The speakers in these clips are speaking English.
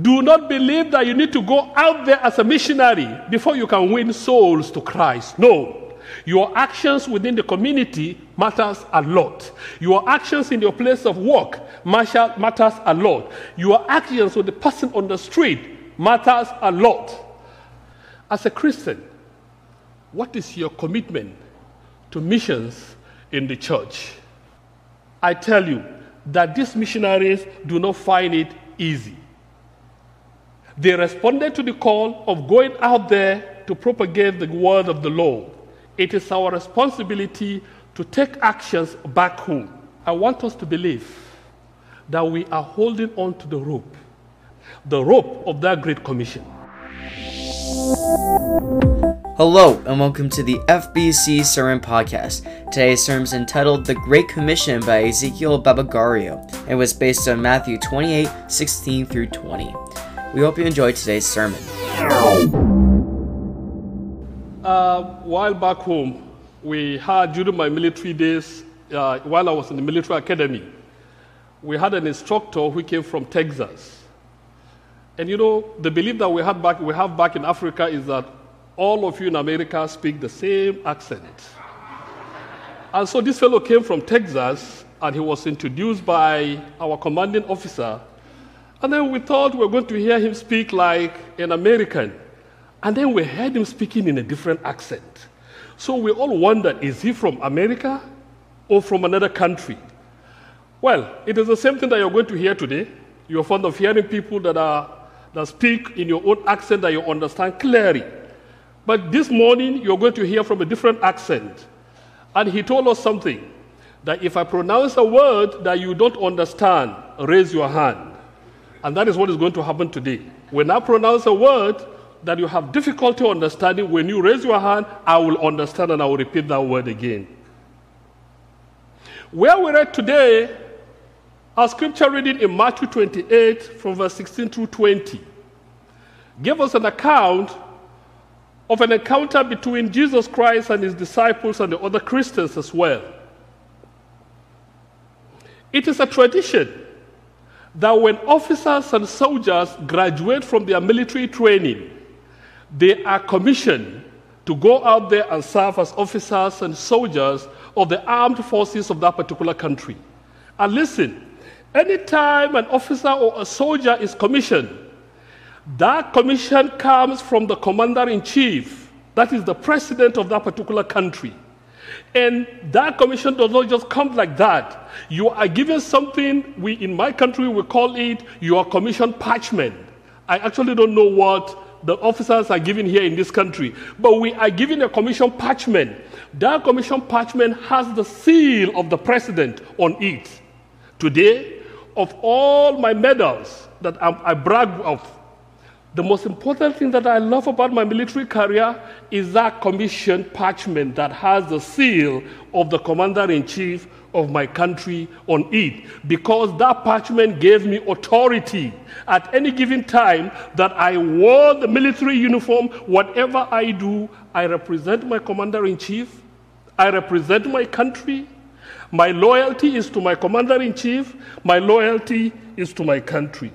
Do not believe that you need to go out there as a missionary before you can win souls to Christ. No. Your actions within the community matters a lot. Your actions in your place of work matters a lot. Your actions with the person on the street matters a lot. As a Christian, what is your commitment to missions in the church? I tell you that these missionaries do not find it easy. They responded to the call of going out there to propagate the word of the Lord. It is our responsibility to take actions back home. I want us to believe that we are holding on to the rope of that Great Commission. Hello and welcome to the FBC Sermon Podcast. Today's sermon is entitled The Great Commission by Ezekiel Babagario and was based on Matthew 28:16 through 20. We hope you enjoyed today's sermon. While back home, we had, during my military days, while I was in the military academy, we had an instructor who came from Texas. And you know, the belief that we have back in Africa is that all of you in America speak the same accent. And so this fellow came from Texas, and he was introduced by our commanding officer. And then we thought we were going to hear him speak like an American. And then we heard him speaking in a different accent. So we all wondered, is he from America or from another country? Well, it is the same thing that you're going to hear today. You're fond of hearing people that speak in your own accent that you understand clearly. But this morning, you're going to hear from a different accent. And he told us something, that if I pronounce a word that you don't understand, raise your hand. And that is what is going to happen today. When I pronounce a word that you have difficulty understanding, when you raise your hand, I will understand and I will repeat that word again. Where we read today, our scripture reading in Matthew 28 from verse 16 through 20 gave us an account of an encounter between Jesus Christ and his disciples and the other Christians as well. It is a tradition that when officers and soldiers graduate from their military training, they are commissioned to go out there and serve as officers and soldiers of the armed forces of that particular country. And listen, anytime an officer or a soldier is commissioned, that commission comes from the commander-in-chief, that is the president of that particular country. And that commission does not just come like that. You are given something, we in my country, we call it your commission parchment. I actually don't know what the officers are given here in this country, but we are given a commission parchment. That commission parchment has the seal of the president on it. Today, of all my medals that I brag of, the most important thing that I love about my military career is that commission parchment that has the seal of the commander-in-chief of my country on it, because that parchment gave me authority at any given time that I wore the military uniform. Whatever I do, I represent my commander-in-chief, I represent my country. My loyalty is to my commander-in-chief, my loyalty is to my country.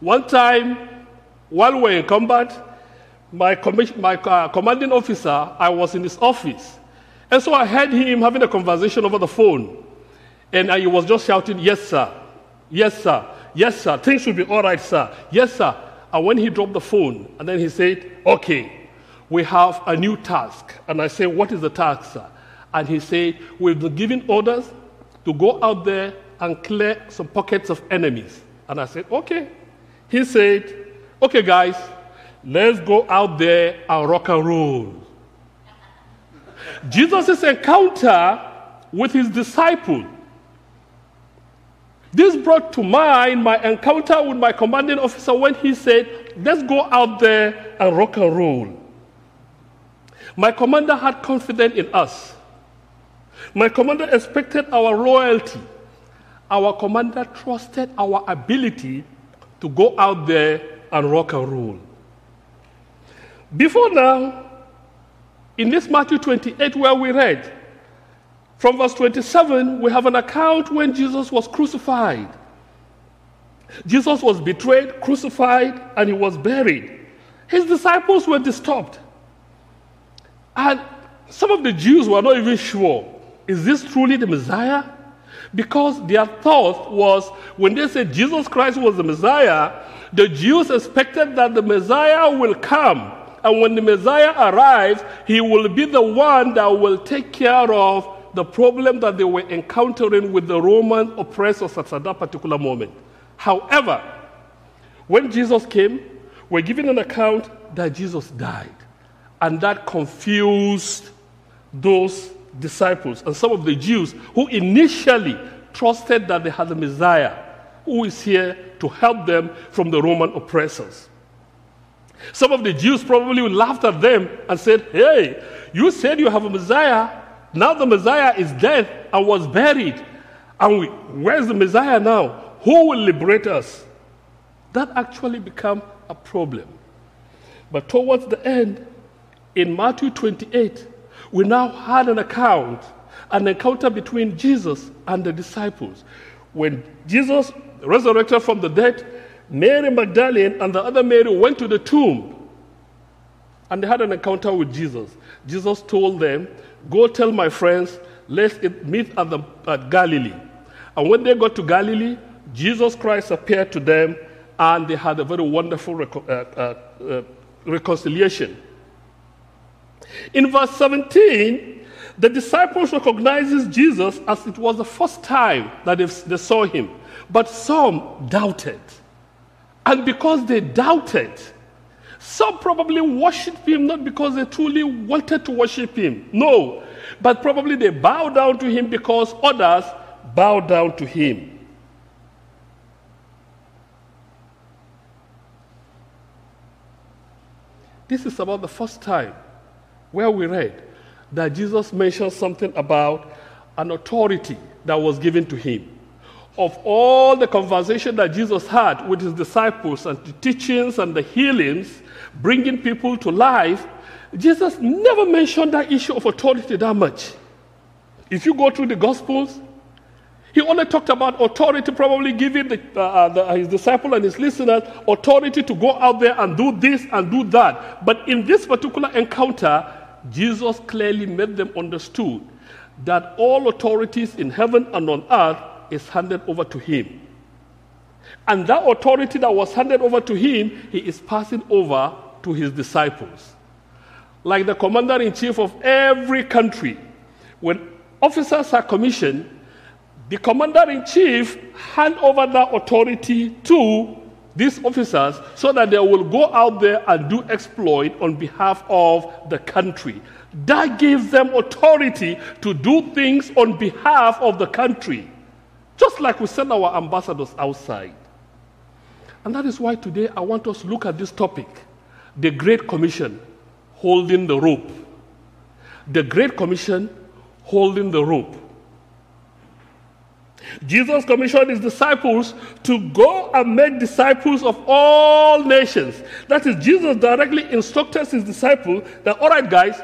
One time, while we were in combat, my commanding officer, I was in his office. And so I heard him having a conversation over the phone. And he was just shouting, "Yes, sir. Yes, sir. Yes, sir. Things should be all right, sir. Yes, sir." And when he dropped the phone, and then he said, "Okay, we have a new task." And I said, "What is the task, sir?" And he said, "We've been given orders to go out there and clear some pockets of enemies." And I said, "Okay." He said, "Okay, guys, let's go out there and rock and roll." Jesus' encounter with his disciple. This brought to mind my encounter with my commanding officer when he said, "Let's go out there and rock and roll." My commander had confidence in us. My commander expected our loyalty. Our commander trusted our ability to go out there and rock and roll. Before now, in this Matthew 28 where we read, from verse 27, we have an account when Jesus was crucified. Jesus was betrayed, crucified, and he was buried. His disciples were disturbed. And some of the Jews were not even sure, is this truly the Messiah? Because their thought was, when they said Jesus Christ was the Messiah, the Jews expected that the Messiah will come. And when the Messiah arrives, he will be the one that will take care of the problem that they were encountering with the Roman oppressors at that particular moment. However, when Jesus came, we're given an account that Jesus died. And that confused those disciples and some of the Jews who initially trusted that they had a Messiah who is here to help them from the Roman oppressors. Some of the Jews probably laughed at them and said, hey, you said you have a Messiah. Now the Messiah is dead and was buried. And where's the Messiah now? Who will liberate us? That actually became a problem. But towards the end, in Matthew 28, we now had an encounter between Jesus and the disciples. When Jesus resurrected from the dead, Mary Magdalene and the other Mary went to the tomb, and they had an encounter with Jesus. Jesus told them, go tell my friends, let's meet at Galilee. And when they got to Galilee, Jesus Christ appeared to them, and they had a very wonderful reconciliation. In verse 17, the disciples recognizes Jesus as it was the first time that they saw him. But some doubted. And because they doubted, some probably worshipped him not because they truly wanted to worship him. No, but probably they bowed down to him because others bowed down to him. This is about the first time where we read that Jesus mentioned something about an authority that was given to him. Of all the conversation that Jesus had with his disciples and the teachings and the healings, bringing people to life, Jesus never mentioned that issue of authority that much. If you go through the Gospels, he only talked about authority, probably giving his disciple and his listeners authority to go out there and do this and do that. But in this particular encounter, Jesus clearly made them understood that all authorities in heaven and on earth is handed over to him. And that authority that was handed over to him, he is passing over to his disciples. Like the commander-in-chief of every country, when officers are commissioned, the commander-in-chief hands over that authority to these officers so that they will go out there and do exploit on behalf of the country. That gives them authority to do things on behalf of the country. Just like we send our ambassadors outside. And that is why today I want us to look at this topic. The Great Commission holding the rope. The Great Commission holding the rope. Jesus commissioned his disciples to go and make disciples of all nations. That is, Jesus directly instructed his disciples that, all right, guys,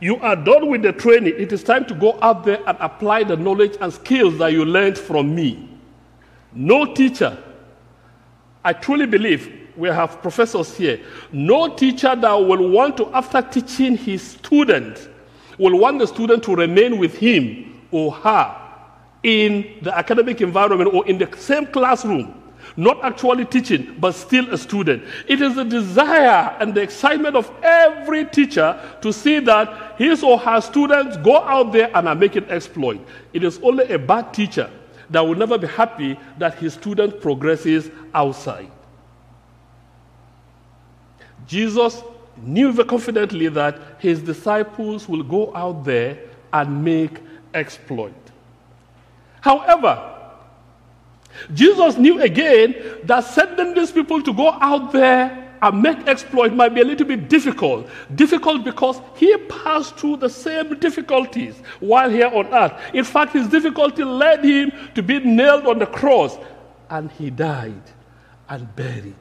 you are done with the training. It is time to go out there and apply the knowledge and skills that you learned from me. No teacher, I truly believe we have professors here, no teacher that will want to, after teaching his student, will want the student to remain with him or her in the academic environment or in the same classroom. Not actually teaching, but still a student. It is the desire and the excitement of every teacher to see that his or her students go out there and are making exploit. It is only a bad teacher that will never be happy that his student progresses outside. Jesus knew very confidently that his disciples will go out there and make exploit. However, Jesus knew again that sending these people to go out there and make exploit might be a little bit difficult. Difficult because he passed through the same difficulties while here on earth. In fact, his difficulty led him to be nailed on the cross, and he died and buried.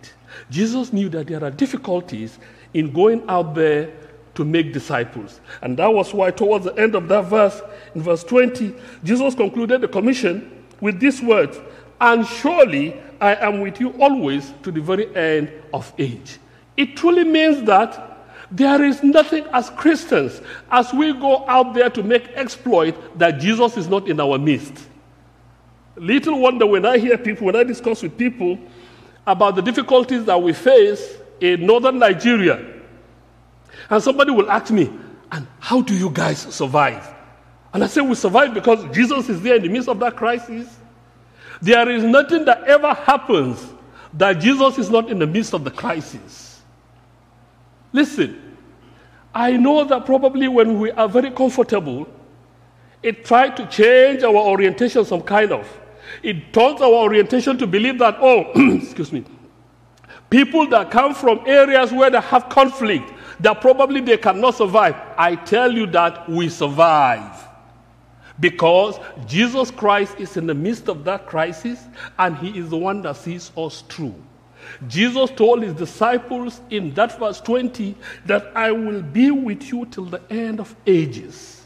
Jesus knew that there are difficulties in going out there to make disciples. And that was why towards the end of that verse, in verse 20, Jesus concluded the commission with these words, and surely I am with you always to the very end of age. It truly means that there is nothing as Christians as we go out there to make exploit that Jesus is not in our midst. Little wonder when I hear people, when I discuss with people about the difficulties that we face in northern Nigeria, and somebody will ask me, and how do you guys survive? And I say we survive because Jesus is there in the midst of that crisis. There is nothing that ever happens that Jesus is not in the midst of the crisis. Listen, I know that probably when we are very comfortable, it tries to change our orientation some kind of. It turns our orientation to believe that, people that come from areas where they have conflict, that probably they cannot survive. I tell you that we survive. Because Jesus Christ is in the midst of that crisis, and he is the one that sees us through. Jesus told his disciples in that verse 20 that I will be with you till the end of ages.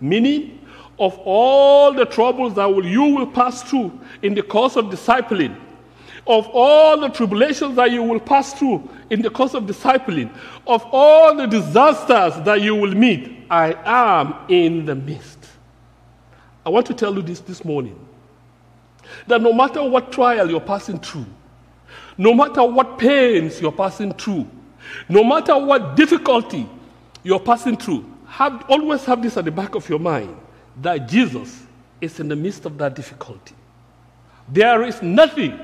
Meaning, of all the troubles that you will pass through in the course of discipling, of all the tribulations that you will pass through in the course of discipling, of all the disasters that you will meet, I am in the midst. I want to tell you this morning, that no matter what trial you're passing through, no matter what pains you're passing through, no matter what difficulty you're passing through, always have this at the back of your mind, that Jesus is in the midst of that difficulty. There is nothing,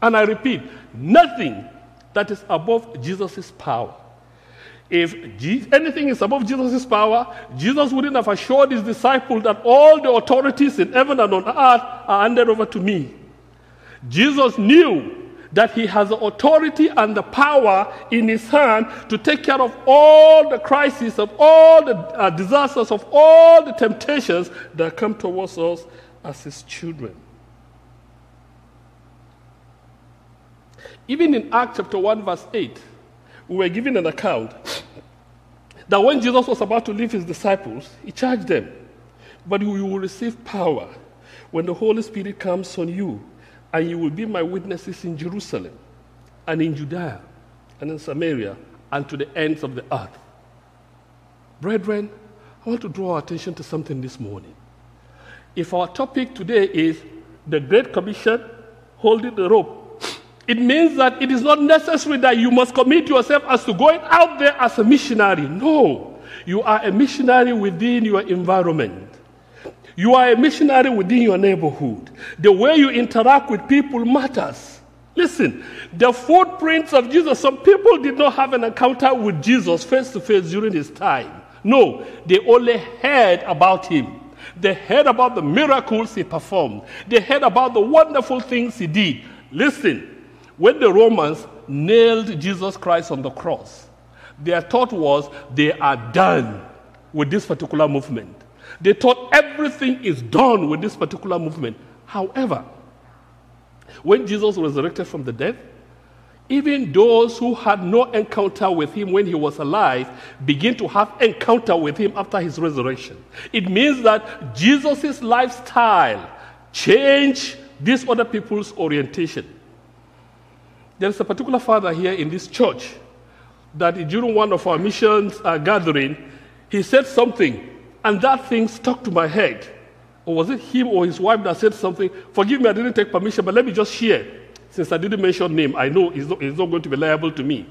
and I repeat, nothing that is above Jesus' power. If anything is above Jesus' power, Jesus wouldn't have assured his disciples that all the authorities in heaven and on earth are handed over to me. Jesus knew that he has the authority and the power in his hand to take care of all the crises, of all the disasters, of all the temptations that come towards us as his children. Even in Acts chapter 1, verse 8, we were given an account that when Jesus was about to leave his disciples, he charged them, but you will receive power when the Holy Spirit comes on you, and you will be my witnesses in Jerusalem, and in Judea, and in Samaria, and to the ends of the earth. Brethren, I want to draw our attention to something this morning. If our topic today is the Great Commission, holding the rope, it means that it is not necessary that you must commit yourself as to going out there as a missionary. No, you are a missionary within your environment. You are a missionary within your neighborhood. The way you interact with people matters. Listen, the footprints of Jesus, some people did not have an encounter with Jesus face to face during his time. No, they only heard about him. They heard about the miracles he performed. They heard about the wonderful things he did. Listen. When the Romans nailed Jesus Christ on the cross, their thought was they are done with this particular movement. They thought everything is done with this particular movement. However, when Jesus was resurrected from the dead, even those who had no encounter with him when he was alive begin to have encounter with him after his resurrection. It means that Jesus' lifestyle changed these other people's orientation. There is a particular father here in this church that during one of our missions gathering, he said something, and that thing stuck to my head. Or was it him or his wife that said something? Forgive me, I didn't take permission, but let me just share. Since I didn't mention name, I know he's not going to be liable to me.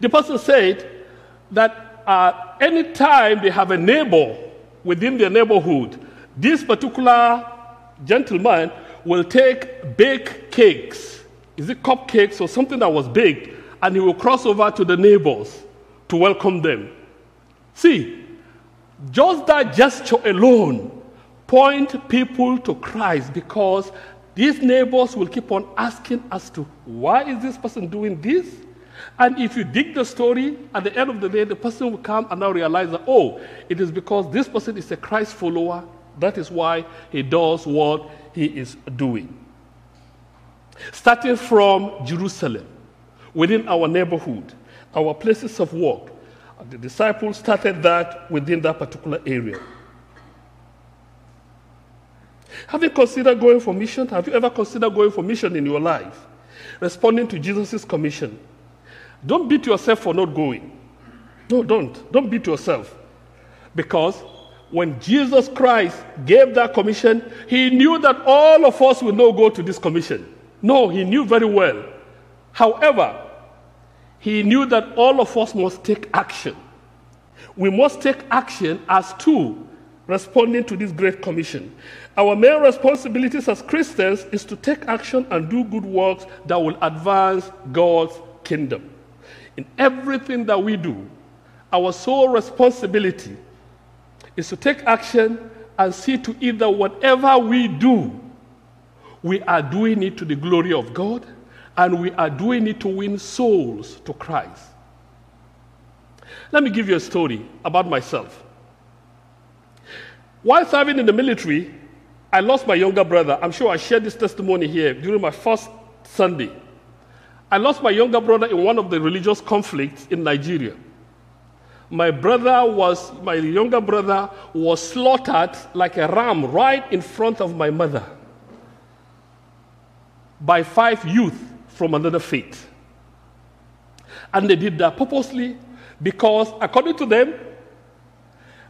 The person said that any time they have a neighbor within their neighborhood, this particular gentleman will bake cakes. Is it cupcakes or something that was baked? And he will cross over to the neighbors to welcome them. See, just that gesture alone points people to Christ, because these neighbors will keep on asking as to why is this person doing this? And if you dig the story, at the end of the day, the person will come and now realize that, oh, it is because this person is a Christ follower. That is why he does what he is doing. Starting from Jerusalem, within our neighborhood, our places of work, the disciples started that within that particular area. Have you considered going for mission? Have you ever considered going for mission in your life? Responding to Jesus' commission. Don't beat yourself for not going. No, don't. Don't beat yourself. Because when Jesus Christ gave that commission, he knew that all of us would not go to this commission. No, he knew very well. However, he knew that all of us must take action. We must take action as two responding to this great commission. Our main responsibilities as Christians is to take action and do good works that will advance God's kingdom. In everything that we do, our sole responsibility is to take action and see to it that whatever we do, we are doing it to the glory of God, and we are doing it to win souls to Christ. Let me give you a story about myself. While serving in the military, I lost my younger brother. I'm sure I shared this testimony here during my first Sunday. I lost my younger brother in one of the religious conflicts in Nigeria. My younger brother was slaughtered like a ram right in front of my mother by 5 youth from another faith. And they did that purposely because, according to them,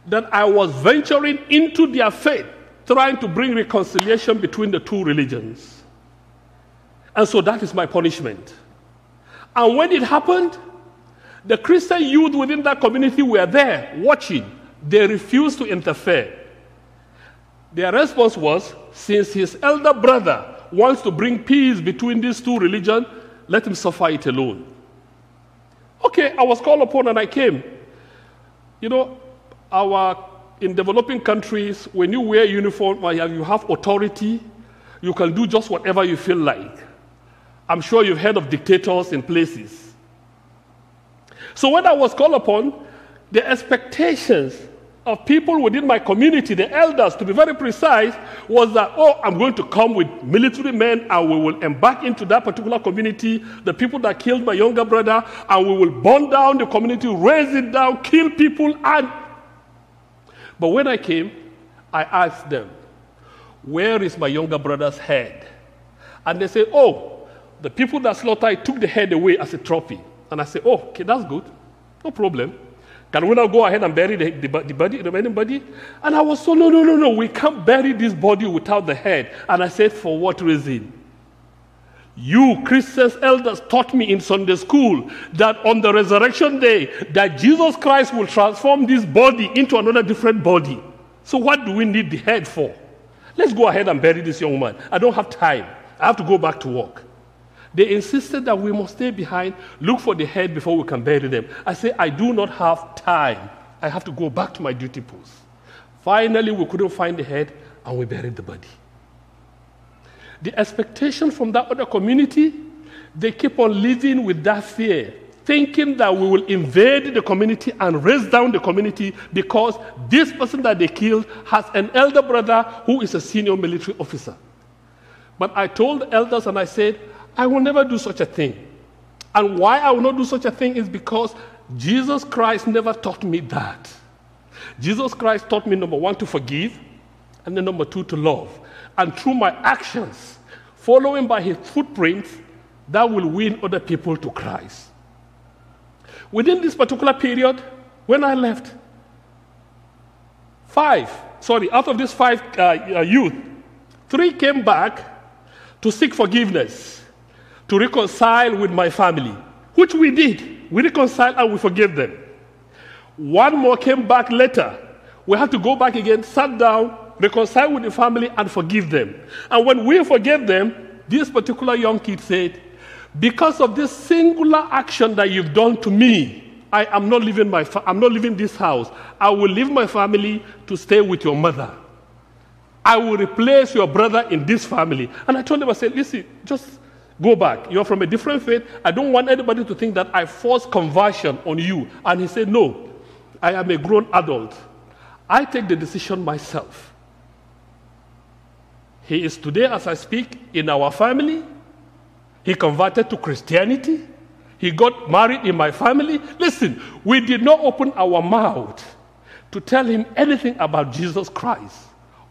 that I was venturing into their faith, trying to bring reconciliation between the two religions. And so that is my punishment. And when it happened, the Christian youth within that community were there watching. They refused to interfere. Their response was, since his elder brother wants to bring peace between these two religions, let him suffer it alone. Okay, I was called upon and I came. You know, in developing countries, when you wear uniform, you have authority, you can do just whatever you feel like. I'm sure you've heard of dictators in places. So when I was called upon, the expectations of people within my community, the elders, to be very precise, was that, I'm going to come with military men and we will embark into that particular community, the people that killed my younger brother, and we will burn down the community, raise it down, kill people. But when I came, I asked them, where is my younger brother's head? And they said, the people that slaughtered took the head away as a trophy. And I say, okay, that's good. No problem. Can we now go ahead and bury the body, the remaining body? And I was so, no. We can't bury this body without the head. And I said, for what reason? You Christians elders taught me in Sunday school that on the resurrection day, that Jesus Christ will transform this body into another different body. So what do we need the head for? Let's go ahead and bury this young man. I don't have time. I have to go back to work. They insisted that we must stay behind, look for the head before we can bury them. I say, I do not have time. I have to go back to my duty post. Finally, we couldn't find the head, and we buried the body. The expectation from that other community, they keep on living with that fear, thinking that we will invade the community and raise down the community because this person that they killed has an elder brother who is a senior military officer. But I told the elders, and I said, I will never do such a thing. And why I will not do such a thing is because Jesus Christ never taught me that. Jesus Christ taught me, number one, to forgive, and then number two, to love. And through my actions, following by his footprints, that will win other people to Christ. Within this particular period, when I left, 5 out of these 5 youth, 3 came back to seek forgiveness, to reconcile with my family, which we did. We reconciled and we forgave them. 1 more came back later. We had to go back again, sat down, reconcile with the family, and forgive them. And when we forgave them, this particular young kid said, because of this singular action that you've done to me, I am not leaving I'm not leaving this house. I will leave my family to stay with your mother. I will replace your brother in this family. And I told him, I said, listen, just go back. You're from a different faith. I don't want anybody to think that I force conversion on you. And he said, no, I am a grown adult. I take the decision myself. He is today, as I speak, in our family. He converted to Christianity. He got married in my family. Listen, we did not open our mouth to tell him anything about Jesus Christ.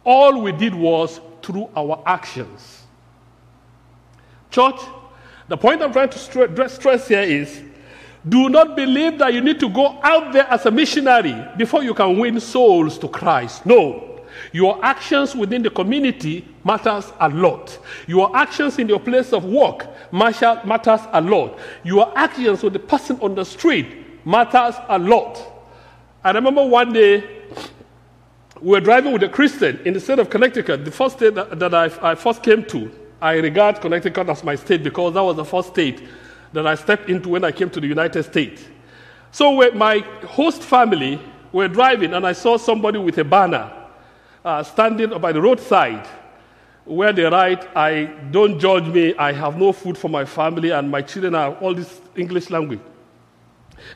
All we did was through our actions. Church, the point I'm trying to stress here is, do not believe that you need to go out there as a missionary before you can win souls to Christ. No. Your actions within the community matters a lot. Your actions in your place of work matters a lot. Your actions with the person on the street matters a lot. I remember one day we were driving with a Christian in the state of Connecticut, the first state that I first came to. I regard Connecticut as my state because that was the first state that I stepped into when I came to the United States. So my host family were driving, and I saw somebody with a banner standing by the roadside where they write, "I don't judge me, I have no food for my family, and my children have all this English language."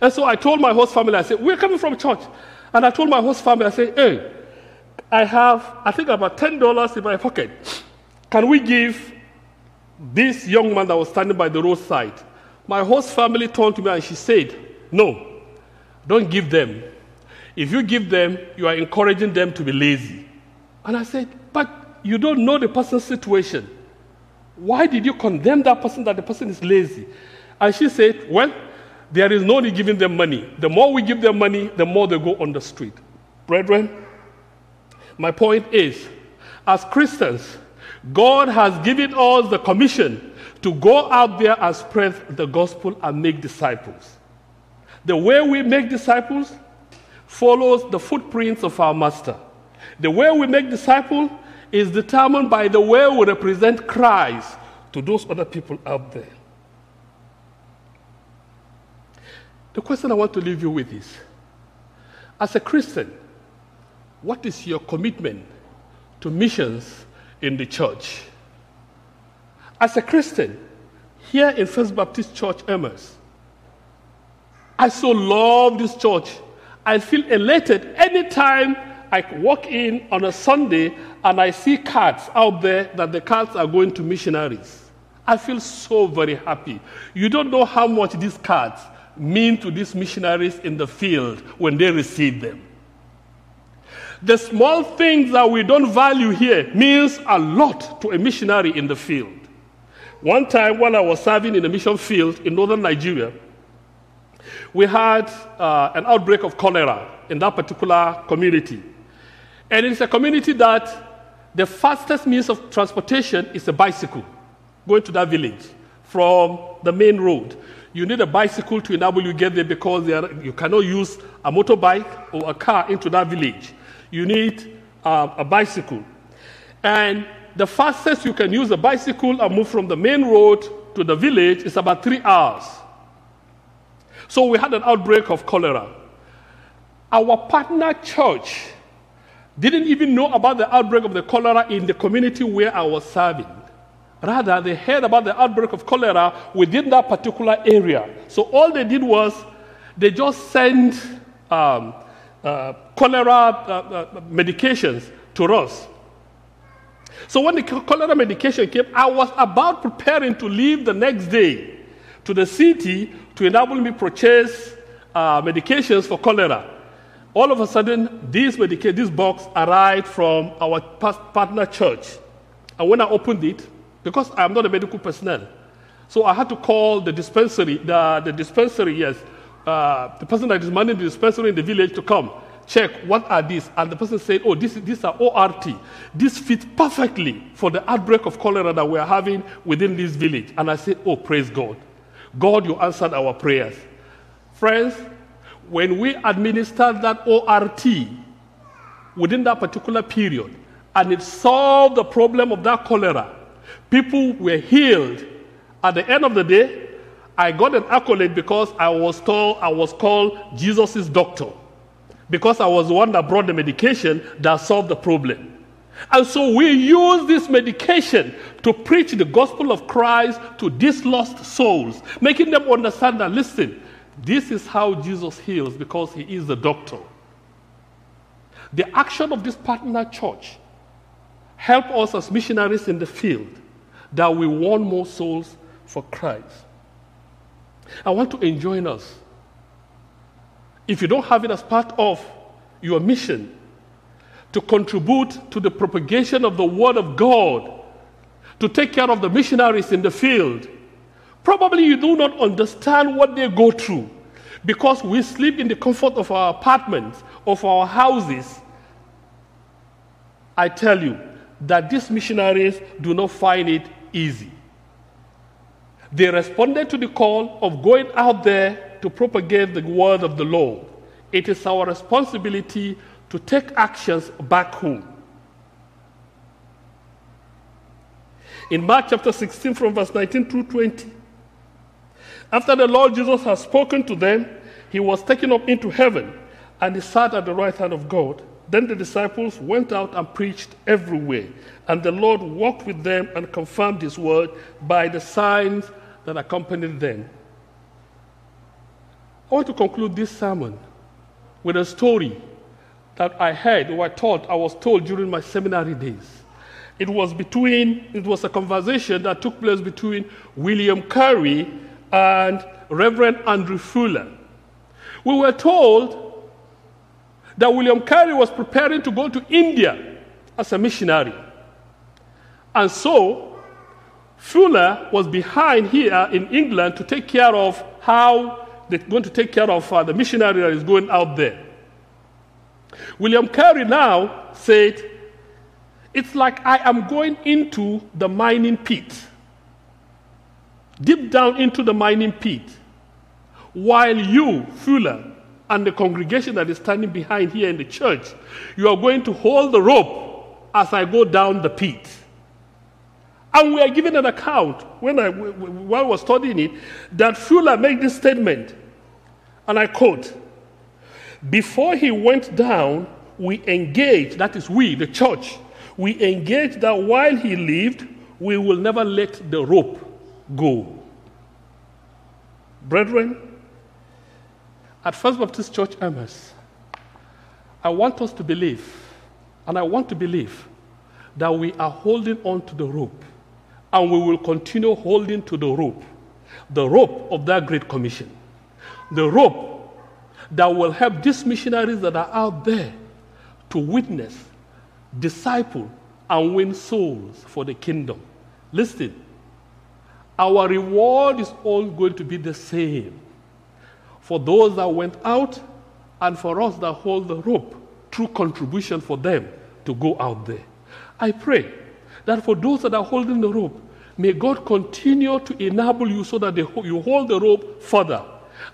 And so I told my host family, I said, "We're coming from church." And I told my host family, I said, "Hey, I have, I think, about $10 in my pocket. Can we give this young man that was standing by the roadside?" My host family turned to me and she said, "No, don't give them. If you give them, you are encouraging them to be lazy." And I said, "But you don't know the person's situation. Why did you condemn that person that the person is lazy?" And she said, "Well, there is no need giving them money. The more we give them money, the more they go on the street." Brethren, my point is, as Christians, God has given us the commission to go out there and spread the gospel and make disciples. The way we make disciples follows the footprints of our master. The way we make disciples is determined by the way we represent Christ to those other people out there. The question I want to leave you with is, as a Christian, what is your commitment to missions in the church? As a Christian, here in First Baptist Church Amherst, I so love this church. I feel elated anytime I walk in on a Sunday and I see cards out there that the cards are going to missionaries. I feel so very happy. You don't know how much these cards mean to these missionaries in the field when they receive them. The small things that we don't value here means a lot to a missionary in the field. One time when I was serving in the mission field in northern Nigeria, we had an outbreak of cholera in that particular community. And it's a community that the fastest means of transportation is a bicycle, going to that village from the main road. You need a bicycle to enable you get there because you cannot use a motorbike or a car into that village. You need a bicycle. And the fastest you can use a bicycle and move from the main road to the village is about 3 hours. So we had an outbreak of cholera. Our partner church didn't even know about the outbreak of the cholera in the community where I was serving. Rather, they heard about the outbreak of cholera within that particular area. So all they did was they just sent cholera medications to us. So when the cholera medication came, I was about preparing to leave the next day to the city to enable me purchase medications for cholera. All of a sudden, this box arrived from our partner church. And when I opened it, because I'm not a medical personnel, so I had to call the dispensary, the person that is managing the dispensary in the village to come, check what are these. And the person said, "Oh, these are ORT. This fits perfectly for the outbreak of cholera that we are having within this village." And I said, "Oh, praise God. God, you answered our prayers." Friends, when we administered that ORT within that particular period, and it solved the problem of that cholera, people were healed. At the end of the day, I got an accolade because I was called Jesus' doctor, because I was the one that brought the medication that solved the problem. And so we use this medication to preach the gospel of Christ to these lost souls, making them understand that, listen, this is how Jesus heals, because he is the doctor. The action of this partner church helps us as missionaries in the field that we want more souls for Christ. I want to enjoin us. If you don't have it as part of your mission, to contribute to the propagation of the Word of God, to take care of the missionaries in the field. Probably you do not understand what they go through, because we sleep in the comfort of our apartments, of our houses. I tell you that these missionaries do not find it easy. They responded to the call of going out there to propagate the word of the Lord. It is our responsibility to take actions back home. In Mark chapter 16, from verse 19 through 20, after the Lord Jesus had spoken to them, he was taken up into heaven, and he sat at the right hand of God. Then the disciples went out and preached everywhere, and the Lord walked with them and confirmed his word by the signs that accompanied them. I want to conclude this sermon with a story that I heard, or I was told during my seminary days. It was a conversation that took place between William Carey and Reverend Andrew Fuller. We were told that William Carey was preparing to go to India as a missionary. And so, Fuller was behind here in England to take care of how they're going to take care of the missionary that is going out there. William Carey now said, "It's like I am going into the mining pit, deep down into the mining pit, while you, Fuller, and the congregation that is standing behind here in the church, you are going to hold the rope as I go down the pit." And we are given an account, while I was studying it, that Fuller made this statement, and I quote, "Before he went down, we engaged," that is we, the church, "we engaged that while he lived, we will never let the rope go." Brethren, at First Baptist Church Amherst, I want us to believe, and I want to believe, that we are holding on to the rope, and we will continue holding to the rope of that Great Commission, the rope that will help these missionaries that are out there to witness, disciple, and win souls for the kingdom. Listen, our reward is all going to be the same, for those that went out and for us that hold the rope, true contribution for them to go out there. I pray that for those that are holding the rope, may God continue to enable you so that you hold the rope further.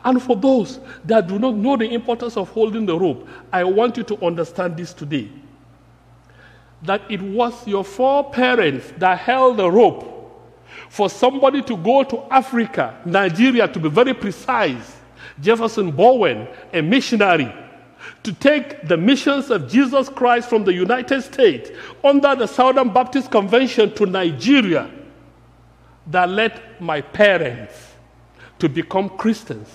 And for those that do not know the importance of holding the rope, I want you to understand this today, that it was your foreparents that held the rope for somebody to go to Africa, Nigeria to be very precise, Jefferson Bowen, a missionary, to take the missions of Jesus Christ from the United States under the Southern Baptist Convention to Nigeria, that led my parents to become Christians.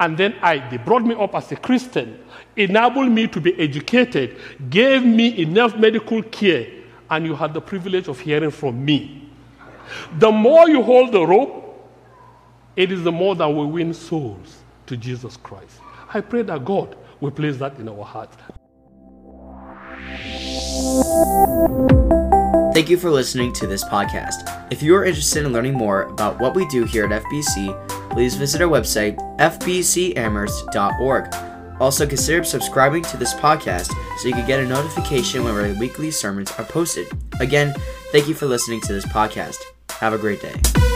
And then they brought me up as a Christian, enabled me to be educated, gave me enough medical care, and you had the privilege of hearing from me. The more you hold the rope, it is the more that we win souls to Jesus Christ. I pray that God will place that in our hearts. Thank you for listening to this podcast. If you are interested in learning more about what we do here at FBC, please visit our website, fbcamherst.org. Also consider subscribing to this podcast so you can get a notification when our weekly sermons are posted. Again, thank you for listening to this podcast. Have a great day.